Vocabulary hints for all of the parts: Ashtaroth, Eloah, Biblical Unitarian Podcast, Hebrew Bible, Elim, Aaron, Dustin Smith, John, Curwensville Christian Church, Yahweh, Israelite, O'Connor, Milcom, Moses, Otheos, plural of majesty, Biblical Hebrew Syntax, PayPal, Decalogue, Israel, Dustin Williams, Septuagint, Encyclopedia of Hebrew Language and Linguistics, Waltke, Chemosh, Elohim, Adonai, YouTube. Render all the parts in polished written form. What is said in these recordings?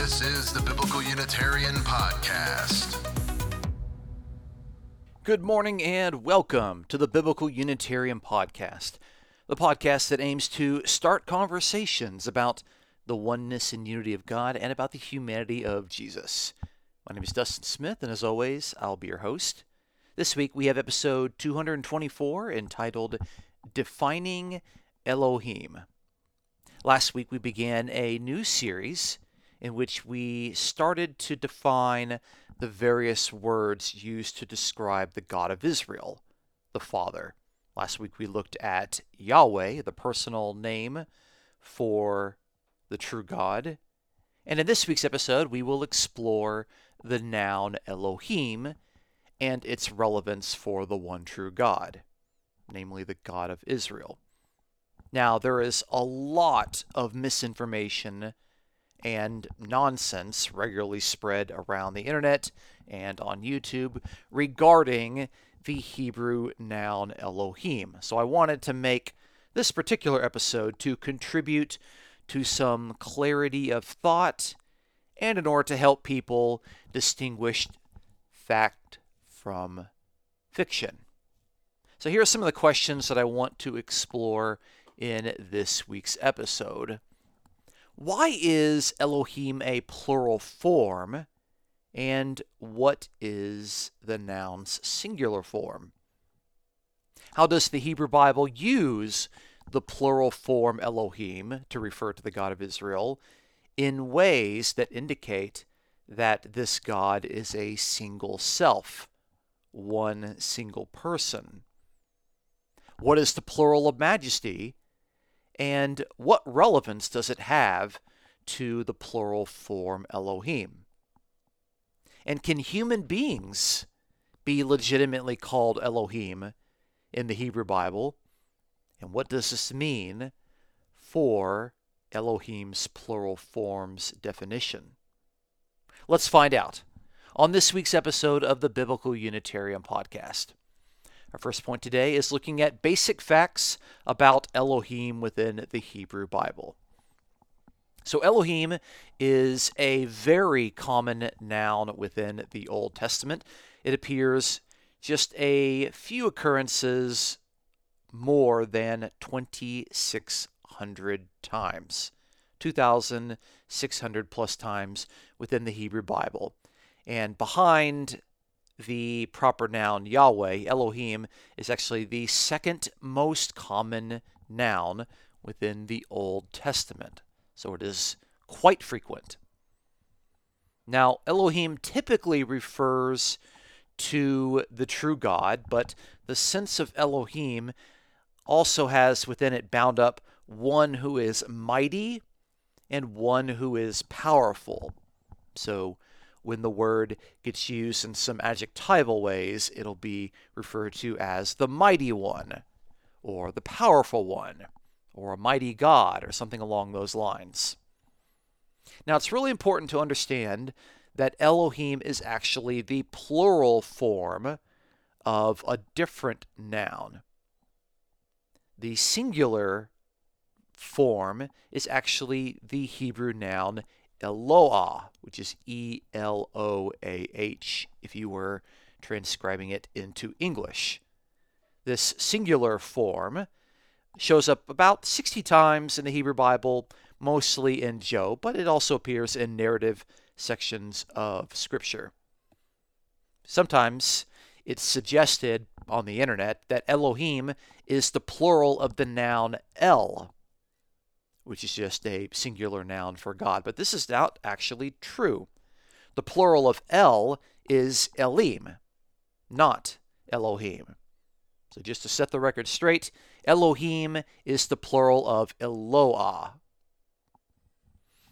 This is the Biblical Unitarian Podcast. Good morning and welcome to the Biblical Unitarian Podcast, the podcast that aims to start conversations about the oneness and unity of God and about the humanity of Jesus. My name is Dustin Smith, and as always, I'll be your host. This week we have episode 224 entitled Defining Elohim. Last week we began a new series in which we started to define the various words used to describe the God of Israel, the Father. Last week we looked at Yahweh, the personal name for the true God. And in this week's episode, we will explore the noun Elohim and its relevance for the one true God, namely the God of Israel. Now, there is a lot of misinformation and nonsense regularly spread around the internet and on YouTube regarding the Hebrew noun Elohim. So I wanted to make this particular episode to contribute to some clarity of thought and in order to help people distinguish fact from fiction. So here are some of the questions that I want to explore in this week's episode. Why is Elohim a plural form, and what is the noun's singular form? How does the Hebrew Bible use the plural form Elohim to refer to the God of Israel in ways that indicate that this God is a single self, one single person? What is the plural of majesty, and what relevance does it have to the plural form Elohim? And can human beings be legitimately called Elohim in the Hebrew Bible? And what does this mean for Elohim's plural forms definition? Let's find out on this week's episode of the Biblical Unitarian Podcast. Our first point today is looking at basic facts about Elohim within the Hebrew Bible. So Elohim is a very common noun within the Old Testament. It appears just a few occurrences more than 2,600 times, 2,600 plus times within the Hebrew Bible. And behind the proper noun Yahweh, Elohim is actually the second most common noun within the Old Testament. So it is quite frequent. Now, Elohim typically refers to the true God, but the sense of Elohim also has within it bound up one who is mighty and one who is powerful. So when the word gets used in some adjectival ways, it'll be referred to as the mighty one, or the powerful one, or a mighty God, or something along those lines. Now, it's really important to understand that Elohim is actually the plural form of a different noun. The singular form is actually the Hebrew noun Eloah, which is E-L-O-A-H, if you were transcribing it into English. This singular form shows up about 60 times in the Hebrew Bible, mostly in Job, but it also appears in narrative sections of Scripture. Sometimes it's suggested on the internet that Elohim is the plural of the noun El, which is just a singular noun for God. But this is not actually true. The plural of El is Elim, not Elohim. So just to set the record straight, Elohim is the plural of Eloah.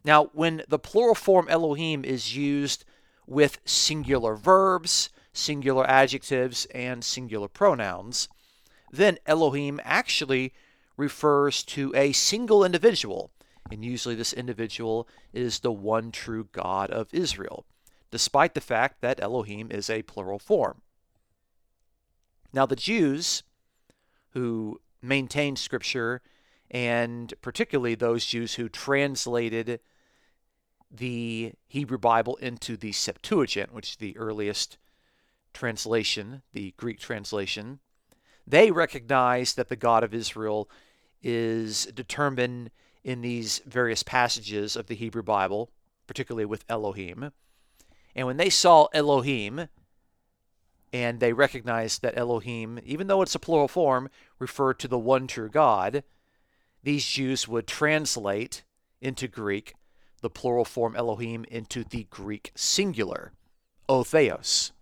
Now, when the plural form Elohim is used with singular verbs, singular adjectives, and singular pronouns, then Elohim actually refers to a single individual, and usually this individual is the one true God of Israel, despite the fact that Elohim is a plural form. Now, the Jews who maintained Scripture, and particularly those Jews who translated the Hebrew Bible into the Septuagint, which is the earliest translation, the Greek translation, they recognize that the God of Israel is determined in these various passages of the Hebrew Bible, particularly with Elohim. And when they saw Elohim, and they recognized that Elohim, even though it's a plural form, referred to the one true God, these Jews would translate into Greek the plural form Elohim into the Greek singular, Otheos,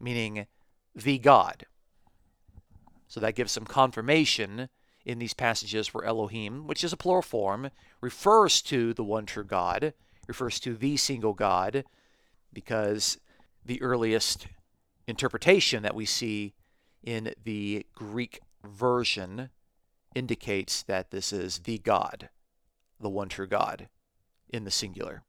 meaning the God. So that gives some confirmation in these passages where Elohim, which is a plural form, refers to the one true God, refers to the single God, because the earliest interpretation that we see in the Greek version indicates that this is the God, the one true God, in the singular.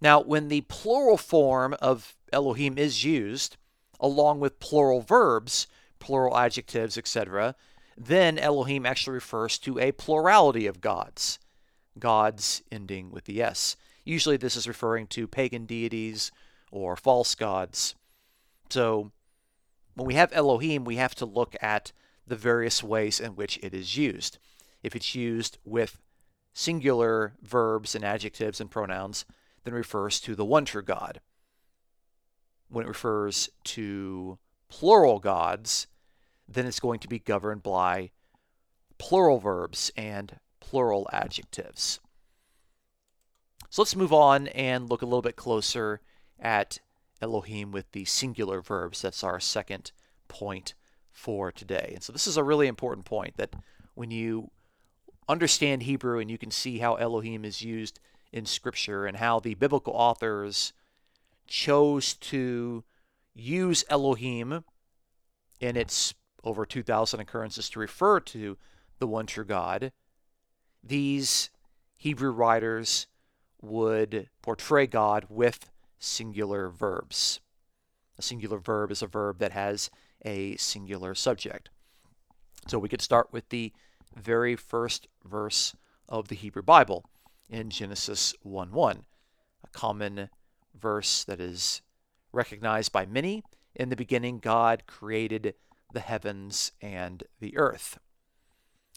Now, when the plural form of Elohim is used, along with plural verbs, plural adjectives, etc., then Elohim actually refers to a plurality of gods, gods ending with the S. Usually this is referring to pagan deities or false gods. So when we have Elohim, we have to look at the various ways in which it is used. If it's used with singular verbs and adjectives and pronouns, then it refers to the one true God. When it refers to plural gods, then it's going to be governed by plural verbs and plural adjectives. So let's move on and look a little bit closer at Elohim with the singular verbs. That's our second point for today. And so this is a really important point, that when you understand Hebrew and you can see how Elohim is used in Scripture and how the biblical authors chose to use Elohim in its over 2,000 occurrences to refer to the one true God, these Hebrew writers would portray God with singular verbs. A singular verb is a verb that has a singular subject. So we could start with the very first verse of the Hebrew Bible in Genesis 1:1, a common verse that is recognized by many. In the beginning, God created the heavens and the earth.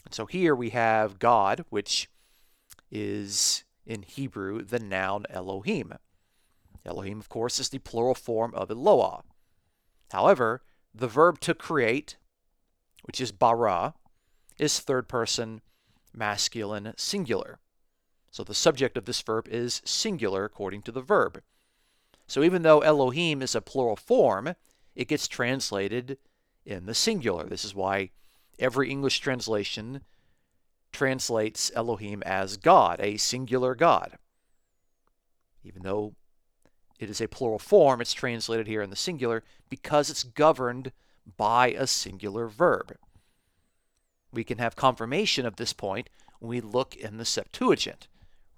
And so here we have God, which is in Hebrew the noun Elohim. Elohim, of course, is the plural form of Eloah. However, the verb to create, which is bara, is third person masculine singular. So the subject of this verb is singular according to the verb. So even though Elohim is a plural form, it gets translated in the singular. This is why every English translation translates Elohim as God, a singular God. Even though it is a plural form, it's translated here in the singular because it's governed by a singular verb. We can have confirmation of this point when we look in the Septuagint.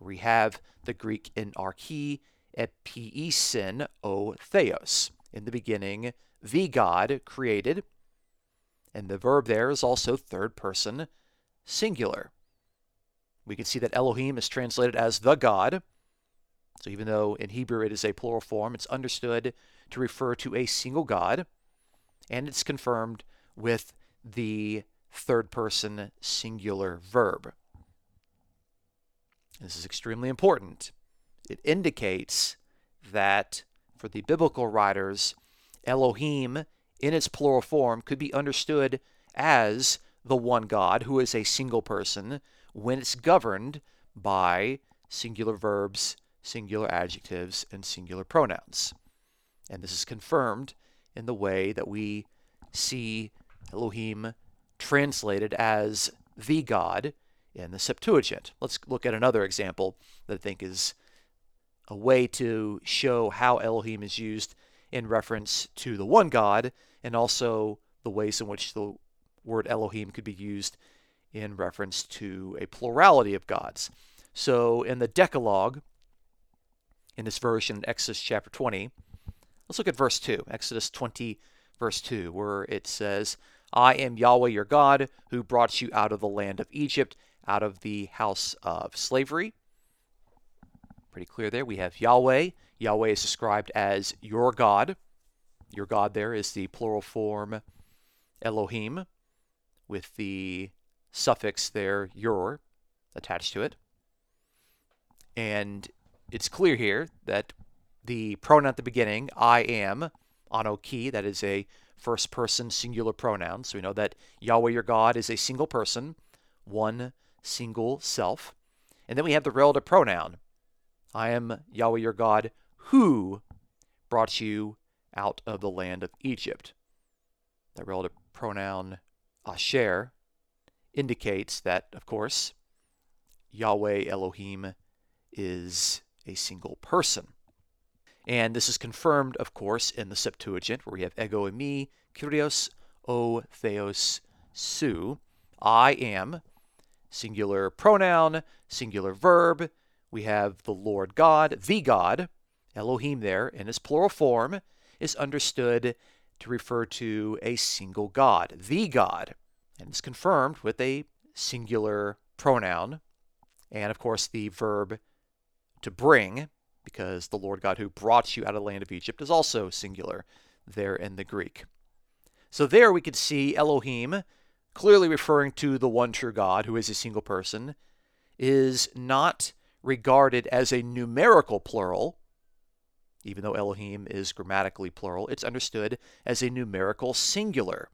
We have the Greek enarche epiesin o theos. In the beginning, the God created. And the verb there is also third person singular. We can see that Elohim is translated as the God. So even though in Hebrew it is a plural form, it's understood to refer to a single God, and it's confirmed with the third-person singular verb. This is extremely important. It indicates that for the biblical writers, Elohim in its plural form could be understood as the one God who is a single person when it's governed by singular verbs, singular adjectives, and singular pronouns. And this is confirmed in the way that we see Elohim translated as the God in the Septuagint. Let's look at another example that I think is a way to show how Elohim is used in reference to the one God, and also the ways in which the word Elohim could be used in reference to a plurality of gods. So in the Decalogue, in this version, Exodus chapter 20, let's look at verse 2, Exodus 20, verse 2, where it says, I am Yahweh your God, who brought you out of the land of Egypt, out of the house of slavery. Pretty clear there. We have Yahweh. Yahweh is described as your God. Your God there is the plural form Elohim with the suffix there, your, attached to it. And it's clear here that the pronoun at the beginning, I am, anoki, that is a first-person singular pronoun. So we know that Yahweh, your God, is a single person, one single self. And then we have the relative pronoun. I am Yahweh, your God, who brought you out of the land of Egypt. That relative pronoun, asher, indicates that, of course, Yahweh Elohim is a single person. And this is confirmed, of course, in the Septuagint, where we have ego imi, kyrios, o theos, su. I am, singular pronoun, singular verb. We have the Lord God, the God, Elohim there, in its plural form, is understood to refer to a single God, the God. And it's confirmed with a singular pronoun. And, of course, the verb to bring, because the Lord God who brought you out of the land of Egypt is also singular there in the Greek. So there we could see Elohim, clearly referring to the one true God, who is a single person, is not regarded as a numerical plural. Even though Elohim is grammatically plural, it's understood as a numerical singular,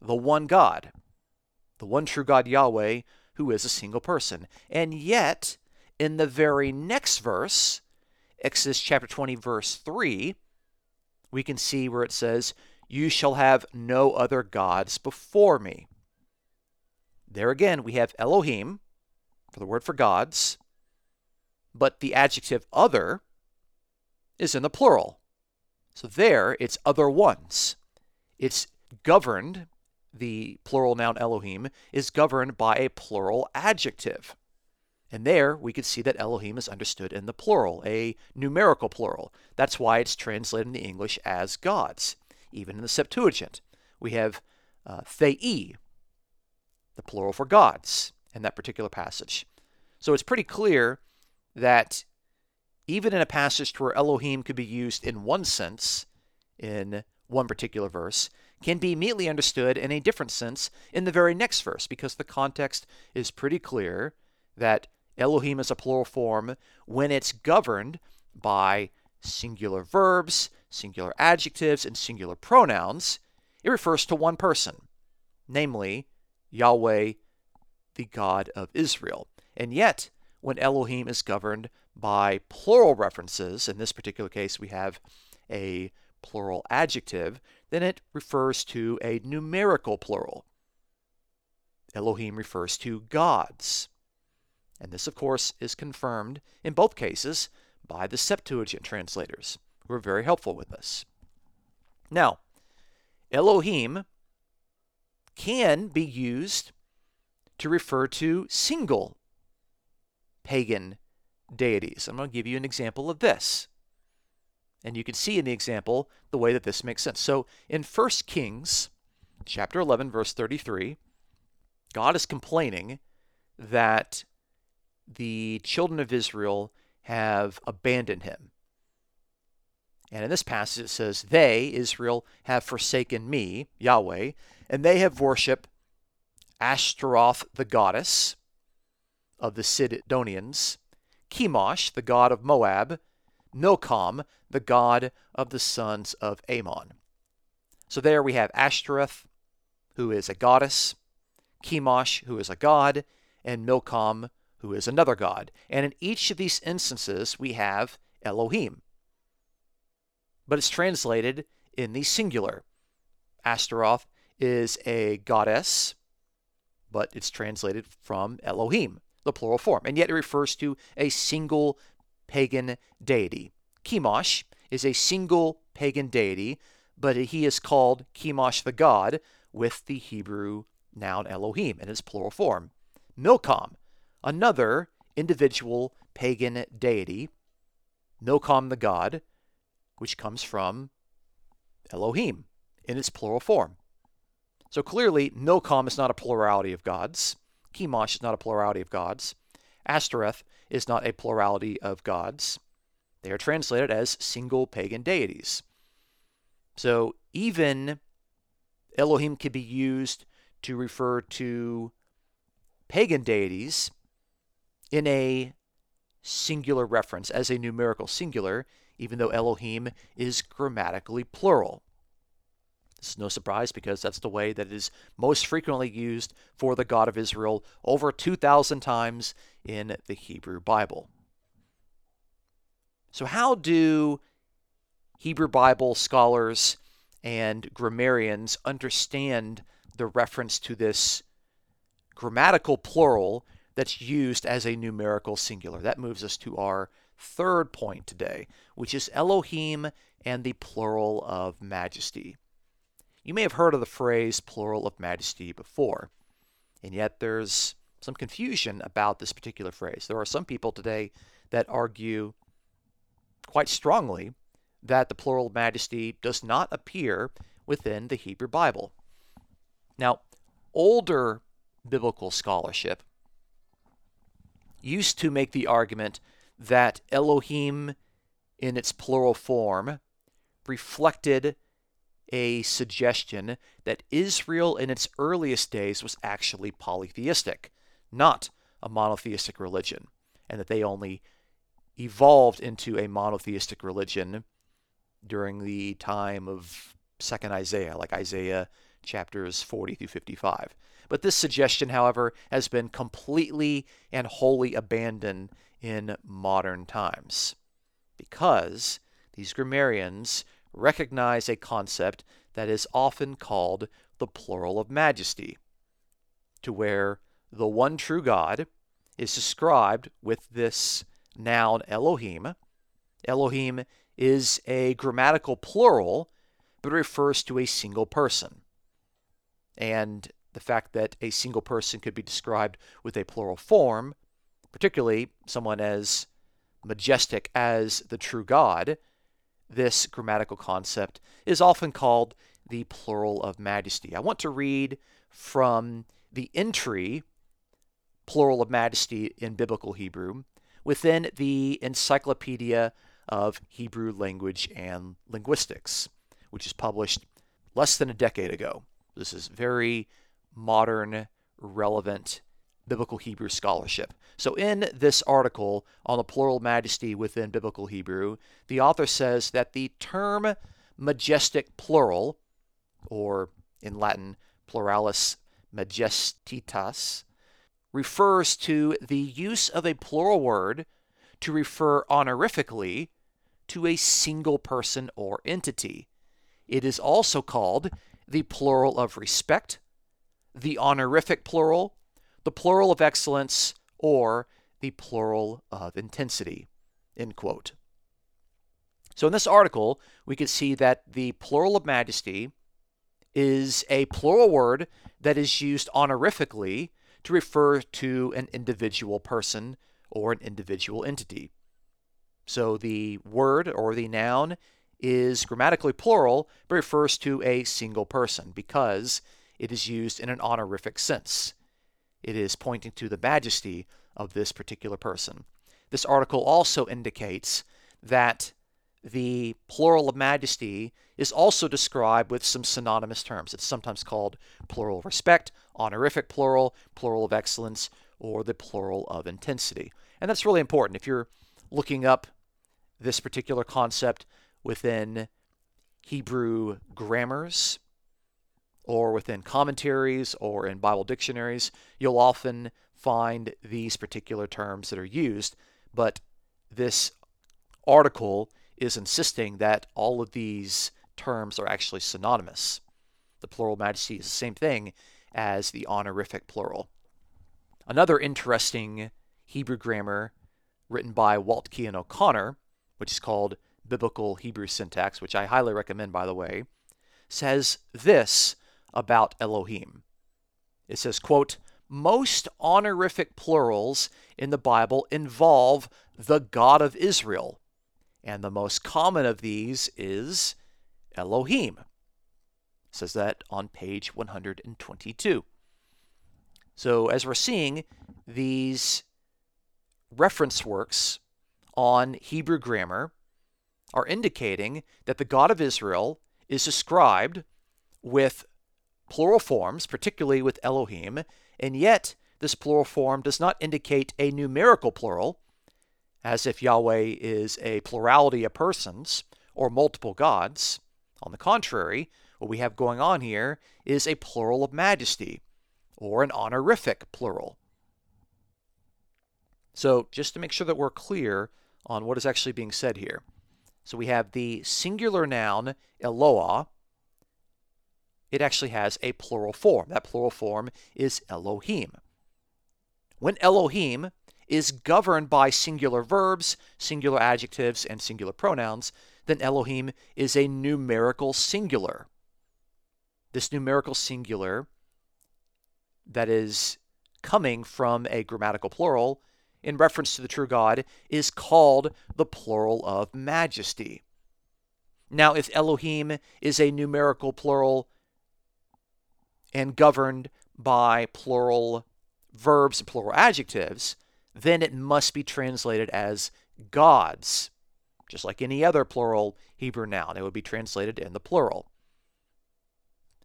the one God, the one true God Yahweh, who is a single person. And yet, in the very next verse, Exodus chapter 20, verse 3, we can see where it says, "You shall have no other gods before me." There again, we have Elohim, for the word for gods, but the adjective other is in the plural. So there, it's other ones. It's governed, the plural noun Elohim, is governed by a plural adjective. And there, we could see that Elohim is understood in the plural, a numerical plural. That's why it's translated in the English as gods. Even in the Septuagint, we have the'i, the plural for gods, in that particular passage. So it's pretty clear that even in a passage where Elohim could be used in one sense, in one particular verse, can be immediately understood in a different sense in the very next verse, because the context is pretty clear that Elohim is a plural form when it's governed by singular verbs, singular adjectives, and singular pronouns. It refers to one person, namely Yahweh, the God of Israel. And yet, when Elohim is governed by plural references, in this particular case we have a plural adjective, then it refers to a numerical plural. Elohim refers to gods. And this, of course, is confirmed in both cases by the Septuagint translators, who are very helpful with this. Now, Elohim can be used to refer to single pagan deities. I'm going to give you an example of this. And you can see in the example the way that this makes sense. So in 1 Kings chapter 11, verse 33, God is complaining that the children of Israel have abandoned him. And in this passage it says, "They," Israel, "have forsaken me," Yahweh, "and they have worshipped Ashtaroth, the goddess of the Sidonians, Chemosh, the god of Moab, Milcom, the god of the sons of Ammon." So there we have Ashtaroth, who is a goddess, Chemosh, who is a god, and Milcom, who is another god. And in each of these instances, we have Elohim. But it's translated in the singular. Ashtaroth is a goddess, but it's translated from Elohim, the plural form. And yet it refers to a single pagan deity. Chemosh is a single pagan deity, but he is called Chemosh the god with the Hebrew noun Elohim in its plural form. Milcom, another individual pagan deity, Milcom the god, which comes from Elohim in its plural form. So clearly, Milcom is not a plurality of gods. Chemosh is not a plurality of gods. Ashtaroth is not a plurality of gods. They are translated as single pagan deities. So even Elohim can be used to refer to pagan deities in a singular reference, as a numerical singular, even though Elohim is grammatically plural. This is no surprise because that's the way that it is most frequently used for the God of Israel, over 2,000 times in the Hebrew Bible. So how do Hebrew Bible scholars and grammarians understand the reference to this grammatical plural that's used as a numerical singular? That moves us to our third point today, which is Elohim and the plural of majesty. You may have heard of the phrase plural of majesty before, and yet there's some confusion about this particular phrase. There are some people today that argue quite strongly that the plural of majesty does not appear within the Hebrew Bible. Now, older biblical scholarship used to make the argument that Elohim in its plural form reflected a suggestion that Israel in its earliest days was actually polytheistic, not a monotheistic religion, and that they only evolved into a monotheistic religion during the time of 2nd Isaiah, like Isaiah chapters 40 through 55. But this suggestion, however, has been completely and wholly abandoned in modern times because these grammarians recognize a concept that is often called the plural of majesty, to where the one true God is described with this noun Elohim. Elohim is a grammatical plural, but refers to a single person. And the fact that a single person could be described with a plural form, particularly someone as majestic as the true God, this grammatical concept is often called the plural of majesty. I want to read from the entry, Plural of Majesty in Biblical Hebrew, within the Encyclopedia of Hebrew Language and Linguistics, which is published less than a decade ago. This is very modern, relevant Biblical Hebrew scholarship. So in this article on the plural majesty within Biblical Hebrew, the author says that the term majestic plural, or in Latin, pluralis majestitas, refers to the use of a plural word to refer honorifically to a single person or entity. It is also called the plural of respect, the honorific plural, the plural of excellence, or the plural of intensity, end quote. So in this article, we can see that the plural of majesty is a plural word that is used honorifically to refer to an individual person or an individual entity. So the word or the noun is grammatically plural, but refers to a single person because it is used in an honorific sense. It is pointing to the majesty of this particular person. This article also indicates that the plural of majesty is also described with some synonymous terms. It's sometimes called plural of respect, honorific plural, plural of excellence, or the plural of intensity. And that's really important. If you're looking up this particular concept within Hebrew grammars, or within commentaries, or in Bible dictionaries, you'll often find these particular terms that are used, but this article is insisting that all of these terms are actually synonymous. The plural majesty is the same thing as the honorific plural. Another interesting Hebrew grammar written by Waltke and O'Connor, which is called Biblical Hebrew Syntax, which I highly recommend, by the way, says this about Elohim. It says, quote, "Most honorific plurals in the Bible involve the God of Israel, and the most common of these is Elohim." It says that on page 122. So as we're seeing, these reference works on Hebrew grammar are indicating that the God of Israel is described with plural forms, particularly with Elohim, and yet this plural form does not indicate a numerical plural, as if Yahweh is a plurality of persons or multiple gods. On the contrary, what we have going on here is a plural of majesty, or an honorific plural. So just to make sure that we're clear on what is actually being said here. So we have the singular noun Eloah. It actually has a plural form. That plural form is Elohim. When Elohim is governed by singular verbs, singular adjectives, and singular pronouns, then Elohim is a numerical singular. This numerical singular that is coming from a grammatical plural in reference to the true God is called the plural of majesty. Now, if Elohim is a numerical plural and governed by plural verbs and plural adjectives, then it must be translated as gods. Just like any other plural Hebrew noun, it would be translated in the plural.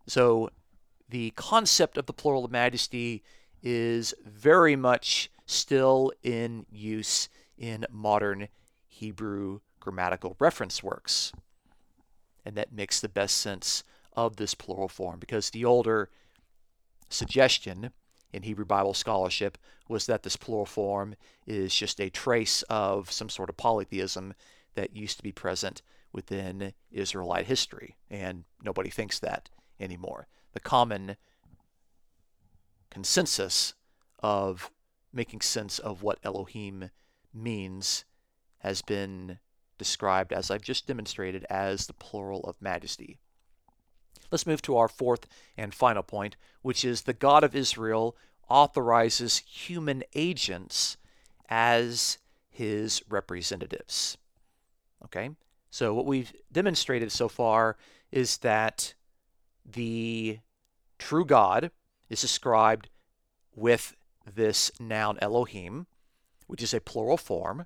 So the concept of the plural of majesty is very much still in use in modern Hebrew grammatical reference works. And that makes the best sense of this plural form, because the older suggestion in Hebrew Bible scholarship was that this plural form is just a trace of some sort of polytheism that used to be present within Israelite history, and nobody thinks that anymore. The common consensus of making sense of what Elohim means has been described, as I've just demonstrated, as the plural of majesty. Let's move to our fourth and final point, which is the God of Israel authorizes human agents as his representatives. Okay, so what we've demonstrated so far is that the true God is described with this noun Elohim, which is a plural form,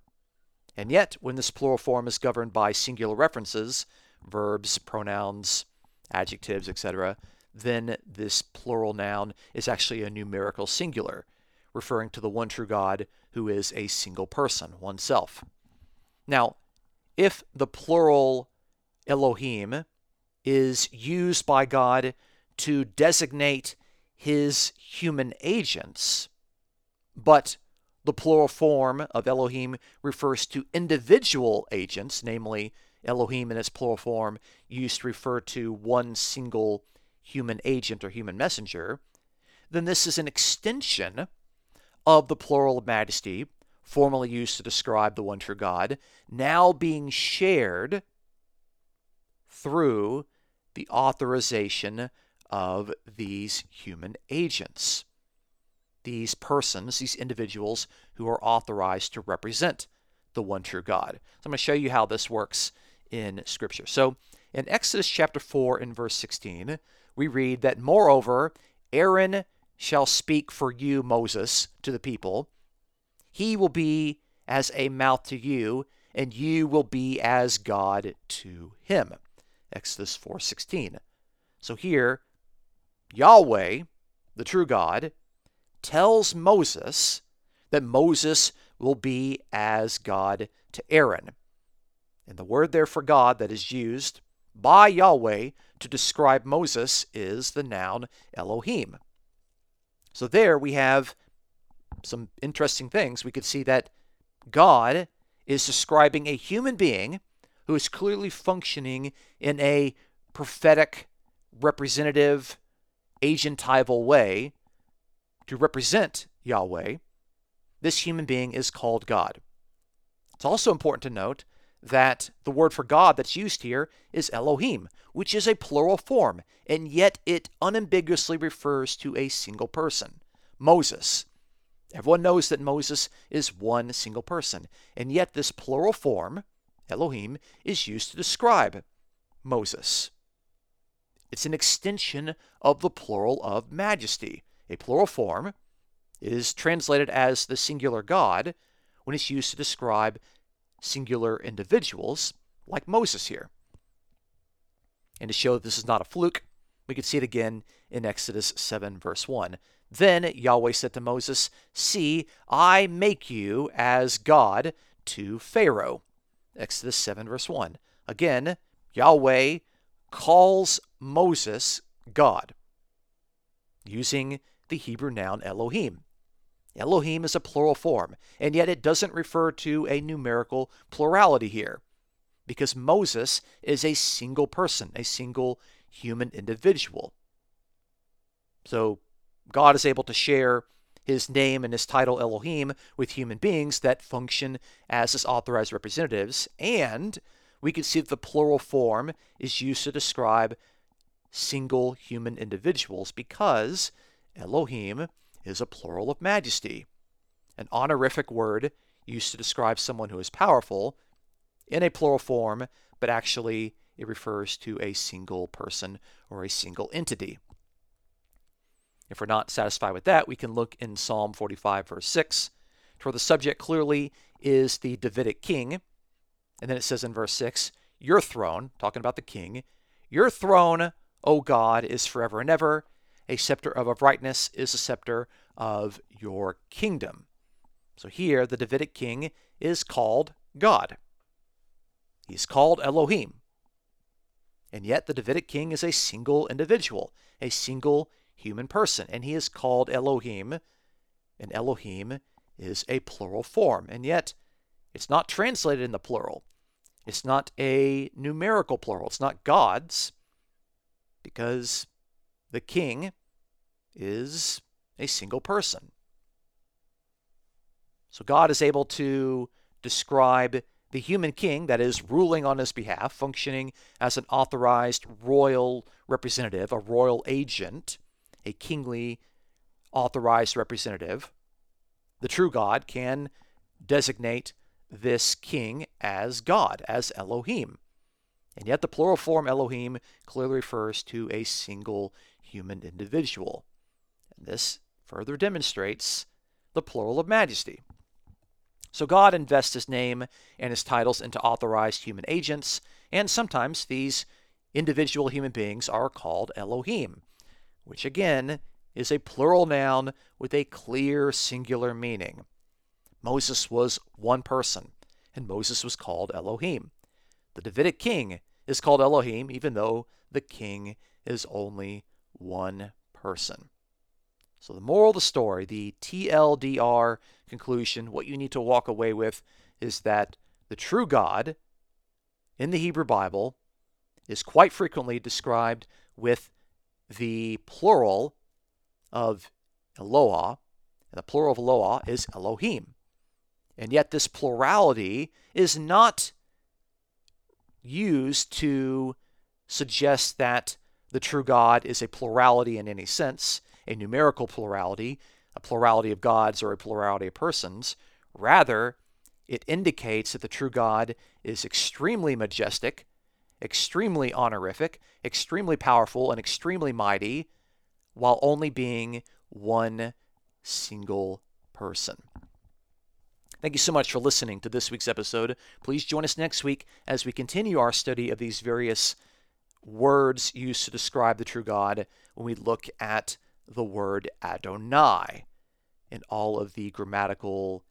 and yet when this plural form is governed by singular references, verbs, pronouns, adjectives, etc., then this plural noun is actually a numerical singular, referring to the one true God who is a single person, oneself. Now, if the plural Elohim is used by God to designate his human agents, but the plural form of Elohim refers to individual agents, namely Elohim in its plural form used to refer to one single human agent or human messenger, then this is an extension of the plural of majesty, formerly used to describe the one true God, now being shared through the authorization of these human agents, these persons, these individuals who are authorized to represent the one true God. So I'm going to show you how this works in Scripture. So in Exodus chapter 4 and verse 16, we read that, "Moreover, Aaron shall speak for you, Moses, to the people. He will be as a mouth to you, and you will be as God to him." Exodus 4:16. So here, Yahweh, the true God, tells Moses that Moses will be as God to Aaron. And the word there for God that is used by Yahweh to describe Moses is the noun Elohim. So there we have some interesting things. We could see that God is describing a human being who is clearly functioning in a prophetic, representative, agentival way to represent Yahweh. This human being is called God. It's also important to note that the word for God that's used here is Elohim, which is a plural form, and yet it unambiguously refers to a single person, Moses. Everyone knows that Moses is one single person, and yet this plural form, Elohim, is used to describe Moses. It's an extension of the plural of majesty. A plural form is translated as the singular God, when it's used to describe singular individuals, like Moses here. And to show that this is not a fluke, we can see it again in Exodus 7, verse 1. Then Yahweh said to Moses, "See, I make you as God to Pharaoh." Exodus 7, verse 1. Again, Yahweh calls Moses God, using the Hebrew noun Elohim. Elohim is a plural form, and yet it doesn't refer to a numerical plurality here, because Moses is a single person, a single human individual. So God is able to share his name and his title Elohim with human beings that function as his authorized representatives, and we can see that the plural form is used to describe single human individuals because Elohim is a plural of majesty, an honorific word used to describe someone who is powerful in a plural form, but actually it refers to a single person or a single entity. If we're not satisfied with that, we can look in Psalm 45, verse 6, to where the subject clearly is the Davidic king. And then it says in verse 6, "Your throne," talking about the king, "your throne, O God, is forever and ever. A scepter of uprightness is the scepter of your kingdom." So here, the Davidic king is called God. He's called Elohim. And yet, the Davidic king is a single individual, a single human person, and he is called Elohim, and Elohim is a plural form, and yet it's not translated in the plural. It's not a numerical plural. It's not gods, because the king is a single person. So God is able to describe the human king that is ruling on his behalf, functioning as an authorized royal representative, a royal agent, a kingly authorized representative. The true God can designate this king as God, as Elohim. And yet the plural form Elohim clearly refers to a single human individual. And this further demonstrates the plural of majesty. So God invests his name and his titles into authorized human agents, and sometimes these individual human beings are called Elohim, which again is a plural noun with a clear singular meaning. Moses was one person, and Moses was called Elohim. The Davidic king is called Elohim, even though the king is only one person. So the moral of the story, the TLDR conclusion, what you need to walk away with is that the true God in the Hebrew Bible is quite frequently described with the plural of Eloah, and the plural of Eloah is Elohim. And yet this plurality is not used to suggest that the true God is a plurality in any sense, a numerical plurality, a plurality of gods or a plurality of persons. Rather, it indicates that the true God is extremely majestic, extremely honorific, extremely powerful, and extremely mighty, while only being one single person. Thank you so much for listening to this week's episode. Please join us next week as we continue our study of these various words used to describe the true God when we look at the word Adonai and all of the grammatical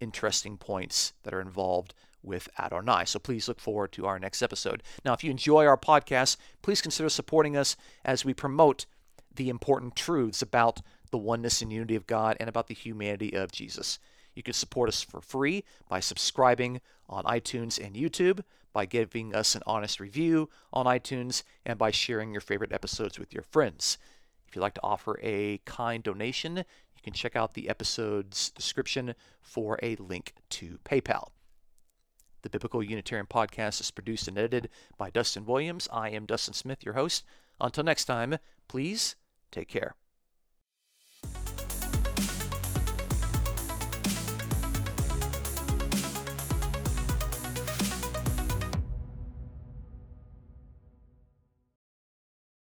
interesting points that are involved with Adonai. So please look forward to our next episode. Now, if you enjoy our podcast, please consider supporting us as we promote the important truths about the oneness and unity of God and about the humanity of Jesus. You can support us for free by subscribing on iTunes and YouTube, by giving us an honest review on iTunes, and by sharing your favorite episodes with your friends. If you'd like to offer a kind donation, you can check out the episode's description for a link to PayPal. The Biblical Unitarian Podcast is produced and edited by Dustin Williams. I am Dustin Smith, your host. Until next time, please take care.